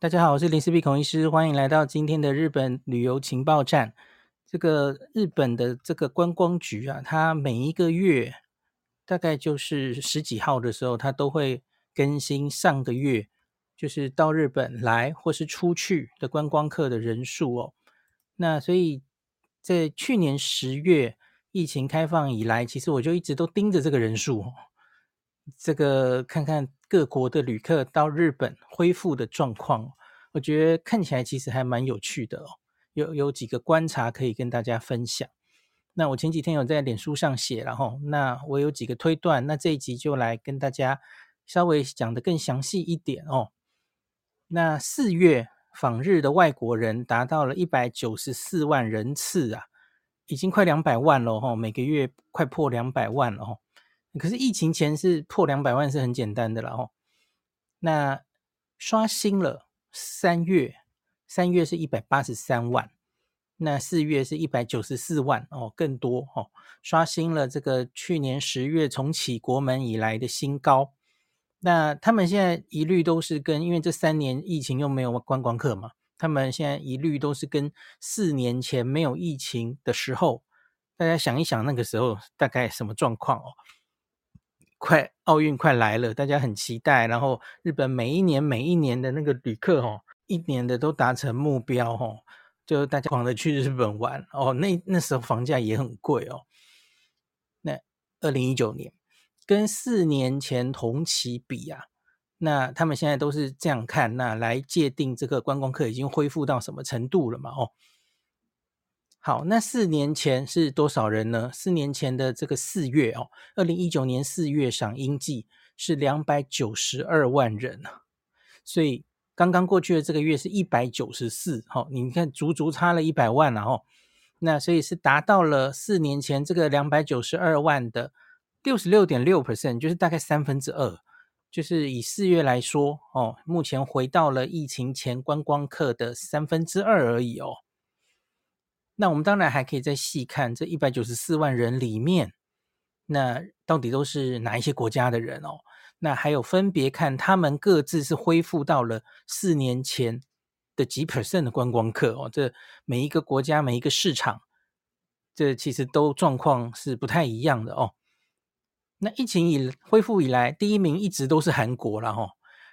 大家好，我是林思碧孔医师，欢迎来到今天的日本旅游情报站。这个日本的这个观光局啊，它每一个月大概就是十几号的时候，它都会更新上个月就是到日本来或是出去的观光客的人数哦。那所以在去年10月疫情开放以来，其实我就一直都盯着这个人数哦，这个看看各国的旅客到日本恢复的状况，我觉得看起来其实还蛮有趣的哦。有几个观察可以跟大家分享。那我前几天有在脸书上写了吼，那我有几个推断，那这一集就来跟大家稍微讲得更详细一点哦。那4月访日的外国人达到了194万人次啊，已经快200万了吼，每个月快破200万了吼。可是疫情前是破200万是很简单的啦吼。那刷新了3月是183万，那4月是194万哦，更多哦，刷新了这个去年10月重启国门以来的新高。那他们现在一律都是跟，因为这3年疫情又没有观光客嘛，他们现在一律都是跟4年前没有疫情的时候，大家想一想那个时候大概什么状况哦。快奥运快来了，大家很期待，然后日本每一年的那个旅客哦，一年的都达成目标哦，就大家狂的去日本玩哦，那时候房价也很贵哦。那2019年跟4年前同期比啊，那他们现在都是这样看，那来界定这个观光客已经恢复到什么程度了嘛哦。好，那4年前是多少人呢？4年前的这个4月哦，2019年4月赏樱季是292万人，所以刚刚过去的这个月是194、哦、你看足差了100万了、哦、那所以是达到了4年前这个292万的 66.6%， 就是大概2/3，就是以4月来说、哦、目前回到了疫情前观光客的2/3而已哦。那我们当然还可以再细看这194万人里面，那到底都是哪一些国家的人哦，那还有分别看他们各自是恢复到了4年前的几 % 的观光客哦，这每一个国家每一个市场这其实都状况是不太一样的哦。那疫情恢复以来第一名一直都是韩国啦哦，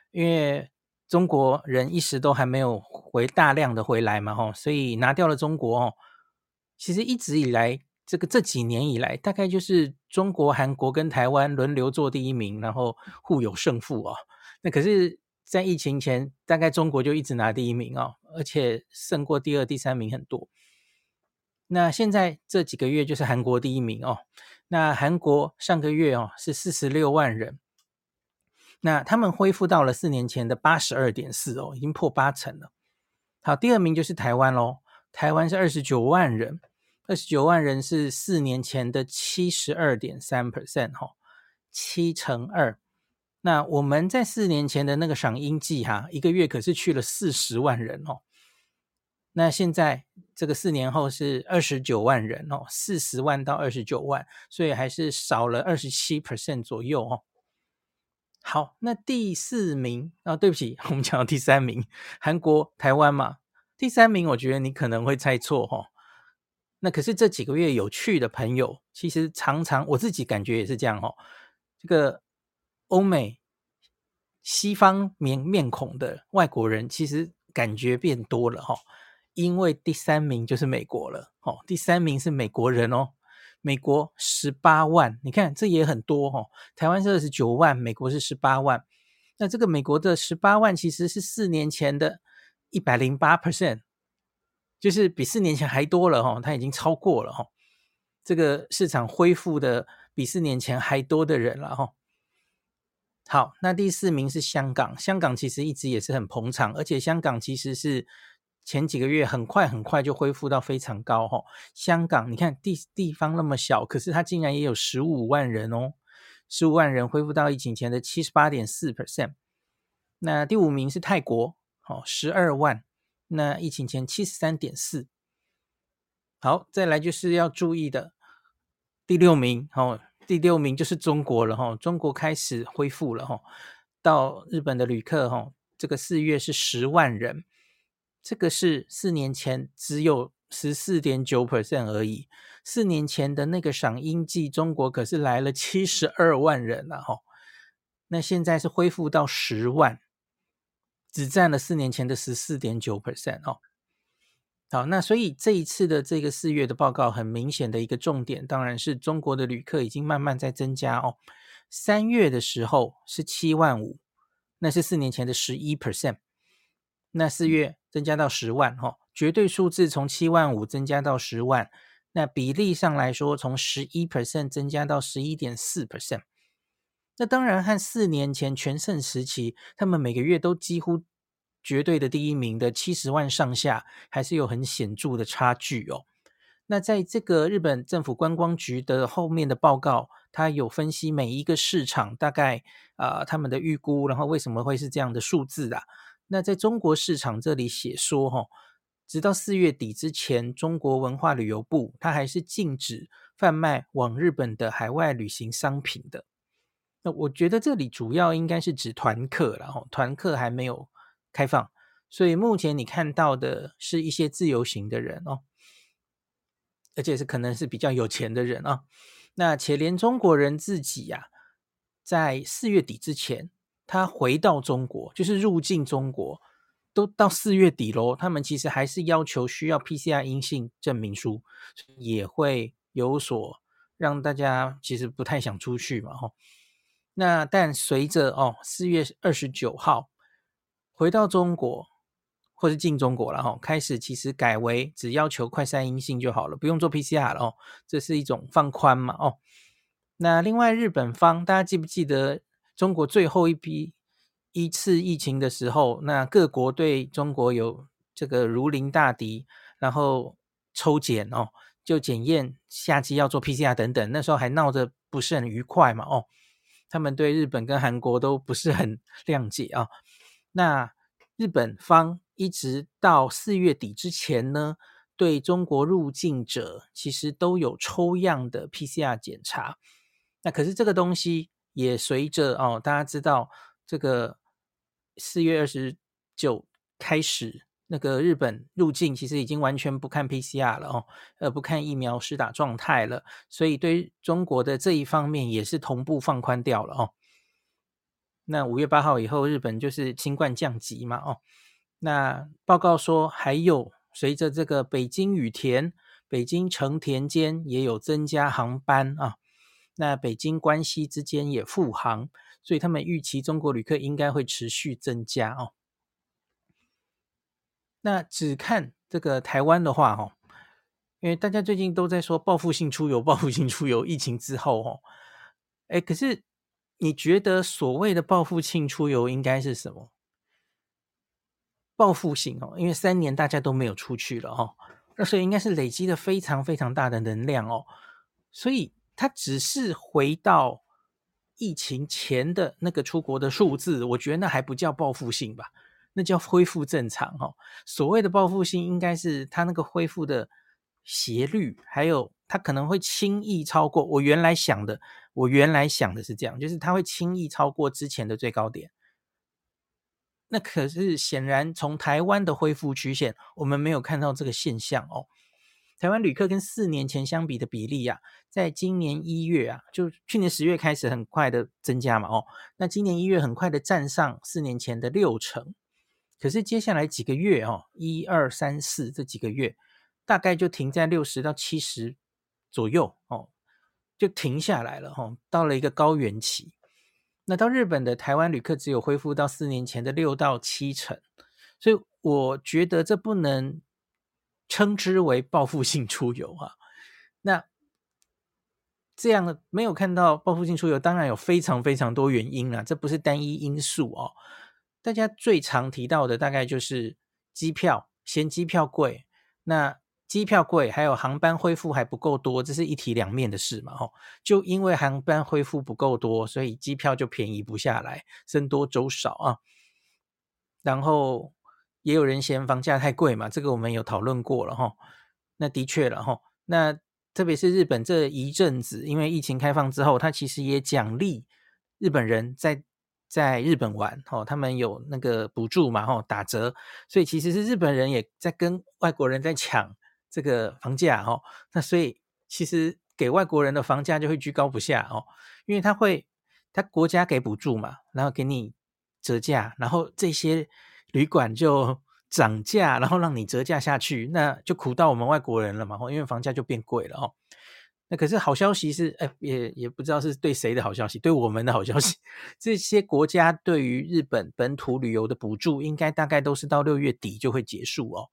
因为中国人一时都还没有大量的回来嘛哦，所以拿掉了中国哦。其实一直以来这几年以来，大概就是中国、韩国跟台湾轮流做第一名，然后互有胜负哦。那可是，在疫情前，大概中国就一直拿第一名哦，而且胜过第二、第三名很多。那现在这几个月就是韩国第一名哦。那韩国上个月哦是46万人，那他们恢复到了4年前的 82.4 哦，已经破8成了。好，第二名就是台湾咯，台湾是29万人。29万人是4年前的 72.3%、哦、7×2。 那我们在4年前的那个赏樱季哈，一个月可是去了40万人哦。那现在这个4年后是29万人哦，40万到29万，所以还是少了 27% 左右哦。好，那第4名啊，对不起，我们讲到第3名，韩国、台湾嘛。第3名我觉得你可能会猜错哦。那可是这几个月有去的朋友，其实常常我自己感觉也是这样哦。这个欧美西方面孔的外国人，其实感觉变多了哦，因为第3名就是美国了哦，第3名是美国人哦，美国18万，你看这也很多哦。台湾是29万，美国是18万。那这个美国的18万其实是4年前的 108%。就是比4年前还多了哦，它已经超过了哦，这个市场恢复的比4年前还多的人了哦。好，那第4名是香港，香港其实一直也是很捧场，而且香港其实是前几个月很快就恢复到非常高哦。香港你看地方那么小，可是它竟然也有15万人哦，15万人恢复到疫情前的 78.4%。 那第5名是泰国哦，12万。那疫情前 73.4。 好，再来就是要注意的第6名、哦、第6名就是中国了、哦、中国开始恢复了、哦、到日本的旅客、哦、这个4月是10万人，这个是4年前只有 14.9% 而已。4年前的那个赏樱季，中国可是来了72万人啊、哦、那现在是恢复到10万，只占了4年前的 14.9%、哦、好，那所以这一次的这个4月的报告很明显的一个重点，当然是中国的旅客已经慢慢在增加哦。3月的时候是7万5，那是4年前的 11%， 那4月增加到10万、哦、绝对数字从7万5增加到10万，那比例上来说从 11% 增加到 11.4%。 那当然和4年前全盛时期他们每个月都几乎绝对的第一名的70万上下还是有很显著的差距哦。那在这个日本政府观光局的后面的报告，他有分析每一个市场大概他们的预估，然后为什么会是这样的数字啊。那在中国市场这里写说哦，直到4月底之前，中国文化旅游部它还是禁止贩卖往日本的海外旅行商品的。那我觉得这里主要应该是指团客啦，团客还没有开放，所以目前你看到的是一些自由行的人哦，而且是可能是比较有钱的人哦。那且连中国人自己啊，在4月底之前他回到中国，就是入境中国都到4月底咯，他们其实还是要求需要 PCR 阴性证明书，也会有所让大家其实不太想出去嘛、哦、那但随着哦4月29号回到中国或是进中国了、哦、开始其实改为只要求快筛阴性就好了，不用做 PCR 了、哦、这是一种放宽嘛、哦、那另外日本方，大家记不记得中国最后一批一次疫情的时候，那各国对中国有这个如临大敌，然后抽检哦，就检验下机要做 PCR 等等，那时候还闹得不是很愉快嘛哦，他们对日本跟韩国都不是很谅解啊、哦。那日本方一直到4月底之前呢，对中国入境者其实都有抽样的 PCR 检查，那可是这个东西也随着哦，大家知道这个4月29开始，那个日本入境其实已经完全不看 PCR 了哦，不看疫苗施打状态了，所以对中国的这一方面也是同步放宽掉了哦。那5月8号以后，日本就是新冠降级嘛哦。那报告说，还有随着这个北京羽田、北京成田间也有增加航班啊，那北京关西之间也复航。所以他们预期中国旅客应该会持续增加哦。那只看这个台湾的话哦，因为大家最近都在说报复性出游，报复性出游，疫情之后哦，哎，可是你觉得所谓的报复性出游应该是什么？报复性哦，因为3年大家都没有出去了哦，那所以应该是累积了非常非常大的能量哦，所以它只是回到疫情前的那个出国的数字，我觉得那还不叫报复性吧，那叫恢复正常哦。所谓的报复性应该是它那个恢复的斜率，还有它可能会轻易超过我原来想的是这样，就是它会轻易超过之前的最高点。那可是显然从台湾的恢复曲线我们没有看到这个现象哦。台湾旅客跟4年前相比的比例啊，在今年1月啊，就去年10月开始很快的增加嘛哦，那今年1月很快的占上4年前的60%，可是接下来几个月哦，1、2、3、4这几个月大概就停在60到70左右哦，就停下来了哦，到了一个高原期。那到日本的台湾旅客只有恢复到4年前的6到7成，所以我觉得这不能称之为报复性出游啊。那这样的没有看到报复性出游，当然有非常非常多原因啦、啊、这不是单一因素哦。大家最常提到的大概就是机票，嫌机票贵，那机票贵还有航班恢复还不够多，这是一体两面的事嘛哦。就因为航班恢复不够多，所以机票就便宜不下来，僧多粥少啊。然后也有人嫌房价太贵嘛，这个我们有讨论过了吼。那的确了吼，那特别是日本这一阵子，因为疫情开放之后，它其实也奖励日本人在在日本玩，他们有那个补助嘛，打折，所以其实是日本人也在跟外国人在抢这个房价，那所以其实给外国人的房价就会居高不下，因为他国家给补助嘛，然后给你折价，然后这些旅馆就涨价，然后让你折价下去，那就苦到我们外国人了嘛，因为房价就变贵了。那可是好消息是，也不知道是对谁的好消息，对我们的好消息，这些国家对于日本本土旅游的补助应该大概都是到6月底就会结束哦，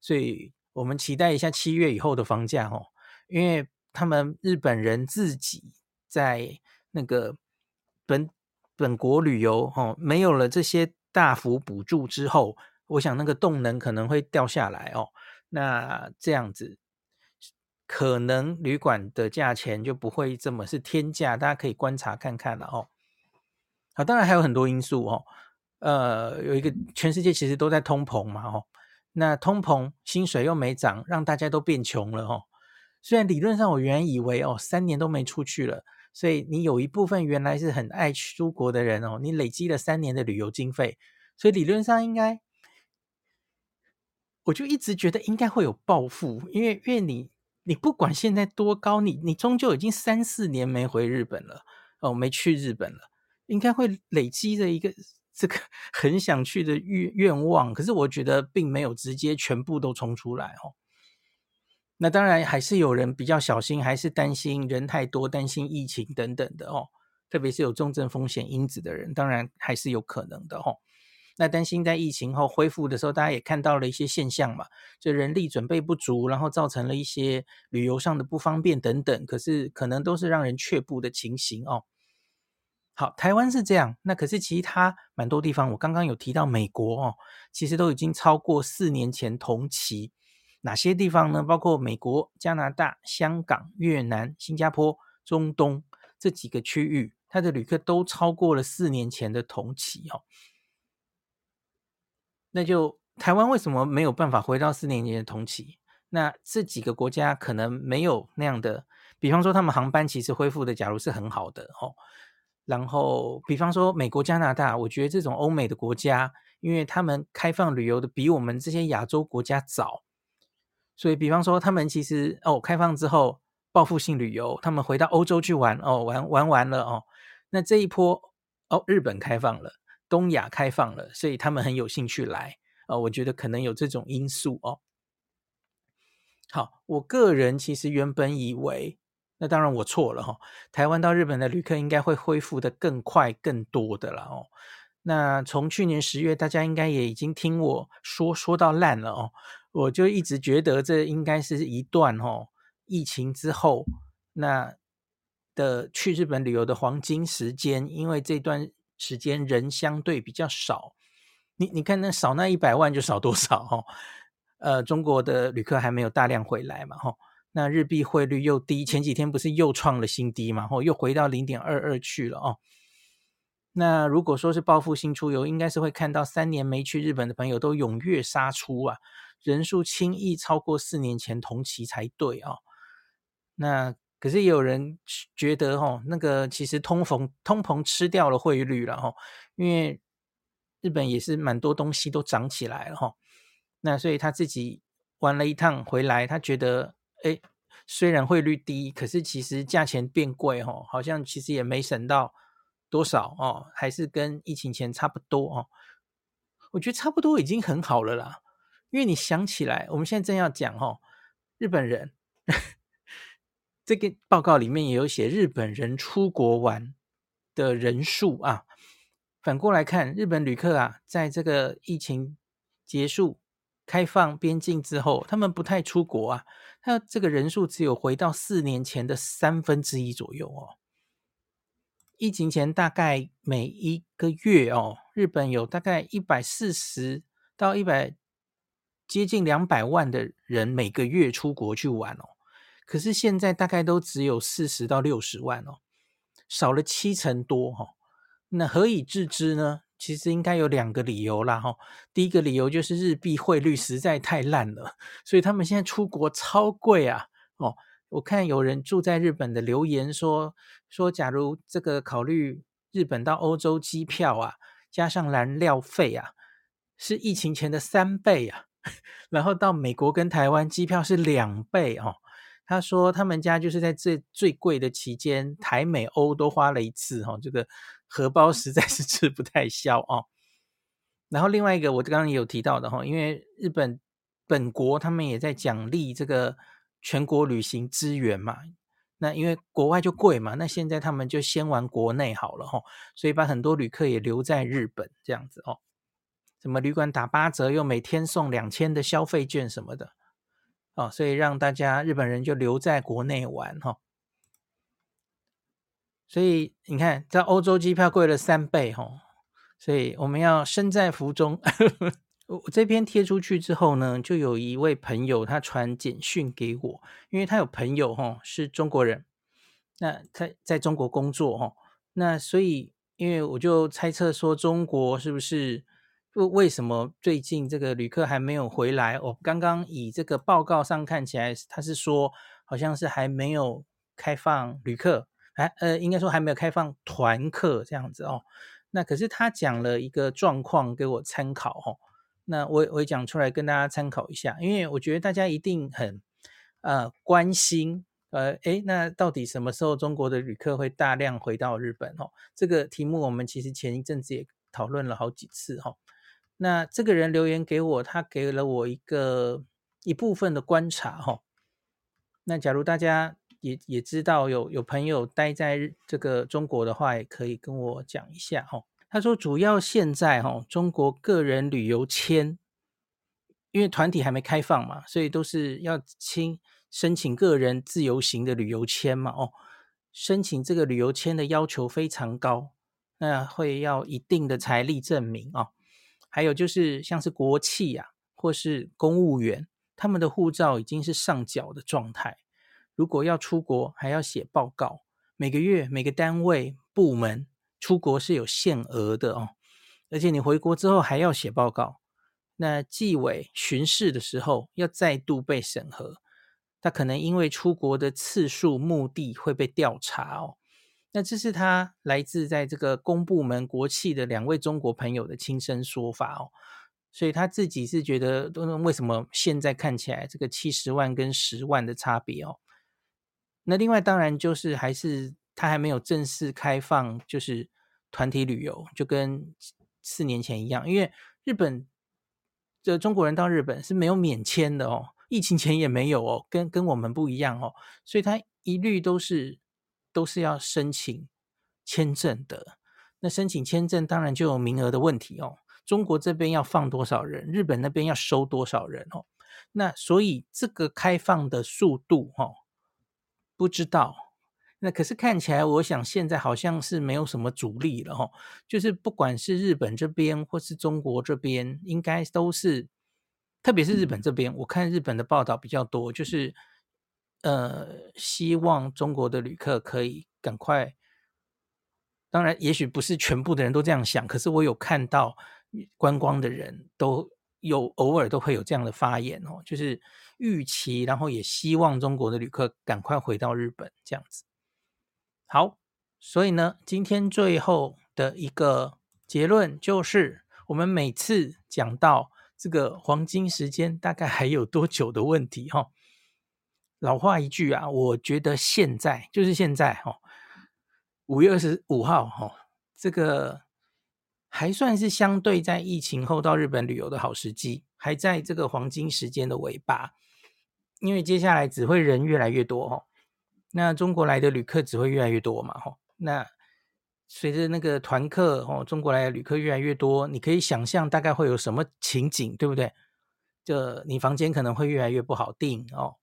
所以我们期待一下7月以后的房价哦，因为他们日本人自己在那个本国旅游哦，没有了这些大幅补助之后，我想那个动能可能会掉下来哦，那这样子可能旅馆的价钱就不会这么是天价，大家可以观察看看了哦。好，当然还有很多因素哦，有一个全世界其实都在通膨嘛哦，那通膨薪水又没涨，让大家都变穷了哦。虽然理论上我原来以为哦，3年都没出去了，所以你有一部分原来是很爱出国的人哦，你累积了3年的旅游经费，所以理论上应该，我就一直觉得应该会有暴富，因为你不管现在多高，你终究已经3-4年没回日本了哦，没去日本了，应该会累积着一个这个很想去的愿望，可是我觉得并没有直接全部都冲出来哦。那当然还是有人比较小心，还是担心人太多，担心疫情等等的哦，特别是有重症风险因子的人，当然还是有可能的哦。那担心在疫情后恢复的时候，大家也看到了一些现象嘛，就人力准备不足，然后造成了一些旅游上的不方便等等，可是可能都是让人却步的情形哦。好，台湾是这样，那可是其他蛮多地方，我刚刚有提到美国哦，其实都已经超过4年前同期，哪些地方呢？包括美国、加拿大、香港、越南、新加坡、中东这几个区域，它的旅客都超过了4年前的同期哦。那就台湾为什么没有办法回到4年前的同期？那这几个国家可能没有那样的，比方说他们航班其实恢复的假如是很好的哦，然后比方说美国、加拿大，我觉得这种欧美的国家，因为他们开放旅游的比我们这些亚洲国家早，所以比方说他们其实哦开放之后报复性旅游，他们回到欧洲去玩哦，玩完了哦，那这一波哦日本开放了，东亚开放了，所以他们很有兴趣来，我觉得可能有这种因素哦。好，我个人其实原本以为，那当然我错了哦，台湾到日本的旅客应该会恢复的更快更多的啦哦。那从去年10月，大家应该也已经听我说到烂了哦，我就一直觉得这应该是一段哦疫情之后那的去日本旅游的黄金时间，因为这段时间人相对比较少，你看那少那100万就少多少哦，中国的旅客还没有大量回来嘛哦，那日币汇率又低，前几天不是又创了新低嘛哦，又回到 0.22 去了哦。那如果说是报复性出游，应该是会看到3年没去日本的朋友都踊跃杀出啊，人数轻易超过4年前同期才对哦。那可是也有人觉得哦，那个其实通膨吃掉了汇率了哦，因为日本也是蛮多东西都涨起来了哦，那所以他自己玩了一趟回来，他觉得诶虽然汇率低，可是其实价钱变贵哦，好像其实也没省到多少哦，还是跟疫情前差不多哦。我觉得差不多已经很好了啦，因为你想起来我们现在正要讲哦，日本人这个报告里面也有写日本人出国玩的人数啊，反过来看日本旅客啊，在这个疫情结束开放边境之后，他们不太出国啊，他这个人数只有回到4年前的1/3左右哦。疫情前大概每一个月哦，日本有大概140到100接近200万的人每个月出国去玩哦，可是现在大概都只有40到60万哦，少了70%多哦。那何以致之呢？其实应该有2个理由啦哦。第一个理由就是日币汇率实在太烂了，所以他们现在出国超贵啊哦。我看有人住在日本的留言说，假如这个考虑日本到欧洲机票啊，加上燃料费啊，是疫情前的3倍啊。然后到美国跟台湾机票是2倍哦。他说他们家就是在这最贵的期间，台美欧都花了一次哦，这个荷包实在是吃不太消哦。然后另外一个我刚刚也有提到的哦，因为日本本国他们也在奖励这个全国旅行支援嘛，那因为国外就贵嘛，那现在他们就先玩国内好了哦，所以把很多旅客也留在日本这样子哦。什么旅馆打8折，又每天送2000的消费券什么的哦，所以让大家日本人就留在国内玩哦。所以你看，在欧洲机票贵了3倍哦，所以我们要身在福中。我这篇贴出去之后呢，就有一位朋友他传简讯给我，因为他有朋友哦是中国人，那他在中国工作哦，那所以因为我就猜测说中国是不是。为什么最近这个旅客还没有回来？我刚刚以这个报告上看起来，他是说好像是还没有开放旅客，应该说还没有开放团客这样子哦。那可是他讲了一个状况给我参考哦，那我也讲出来跟大家参考一下，因为我觉得大家一定很关心那到底什么时候中国的旅客会大量回到日本哦？这个题目我们其实前一阵子也讨论了好几次哦。那这个人留言给我，他给了我一部分的观察哦。那假如大家也知道有朋友待在这个中国的话，也可以跟我讲一下哦。他说主要现在哦，中国个人旅游签，因为团体还没开放嘛，所以都是要申请个人自由行的旅游签嘛哦。申请这个旅游签的要求非常高，那会要一定的财力证明哦。还有就是像是国企啊，或是公务员，他们的护照已经是上缴的状态，如果要出国还要写报告，每个月每个单位部门出国是有限额的哦，而且你回国之后还要写报告，那纪委巡视的时候要再度被审核，他可能因为出国的次数目的会被调查哦。那这是他来自在这个公部门国企的2位中国朋友的亲身说法哦，所以他自己是觉得为什么现在看起来这个70万跟10万的差别哦。那另外当然就是还是他还没有正式开放就是团体旅游，就跟4年前一样，因为日本这中国人到日本是没有免签的哦，疫情前也没有哦，跟我们不一样哦，所以他一律都是要申请签证的，那申请签证当然就有名额的问题哦。中国这边要放多少人，日本那边要收多少人哦。那所以这个开放的速度哦，不知道。那可是看起来，我想现在好像是没有什么阻力了哦。就是不管是日本这边或是中国这边，应该都是，特别是日本这边，我看日本的报道比较多，就是。希望中国的旅客可以赶快，当然也许不是全部的人都这样想，可是我有看到观光的人都有偶尔都会有这样的发言哦，就是预期然后也希望中国的旅客赶快回到日本这样子。好，所以呢今天最后的一个结论就是，我们每次讲到这个黄金时间大概还有多久的问题哦，老话一句啊，我觉得现在就是现在哦，5月25号哦，这个还算是相对在疫情后到日本旅游的好时机，还在这个黄金时间的尾巴，因为接下来只会人越来越多哦，那中国来的旅客只会越来越多嘛哦，那随着那个团客哦，中国来的旅客越来越多，你可以想象大概会有什么情景，对不对？就你房间可能会越来越不好订哦。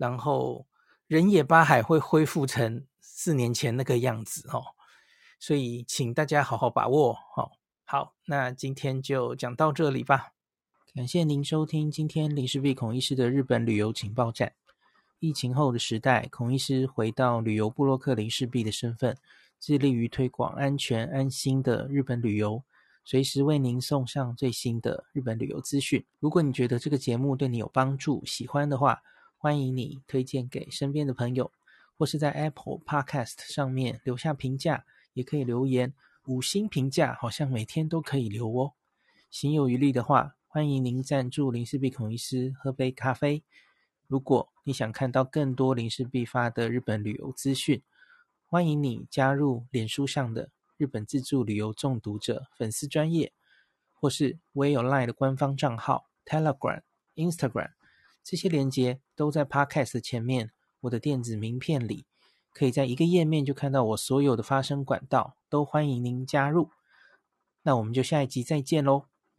然后人野八海会恢复成4年前那个样子哦，所以请大家好好把握哦。好，那今天就讲到这里吧，感谢您收听今天林氏璧孔医师的日本旅游情报站。疫情后的时代，孔医师回到旅游部落客林氏璧的身份，致力于推广安全安心的日本旅游，随时为您送上最新的日本旅游资讯。如果你觉得这个节目对你有帮助，喜欢的话，欢迎你推荐给身边的朋友，或是在 Apple Podcast 上面留下评价，也也可以留言5星评价，好像每天都可以留哦。行有余力的话，欢迎您赞助林氏璧孔医师喝杯咖啡。如果你想看到更多林氏璧发的日本旅游资讯，欢迎你加入脸书上的日本自助旅游中毒者粉丝专页，或是我也有 LINE 的官方账号、Telegram、Instagram， 这些连结都在 Podcast 前面我的电子名片里，可以在一个页面就看到我所有的发声管道，都欢迎您加入。那我们就下一集再见咯。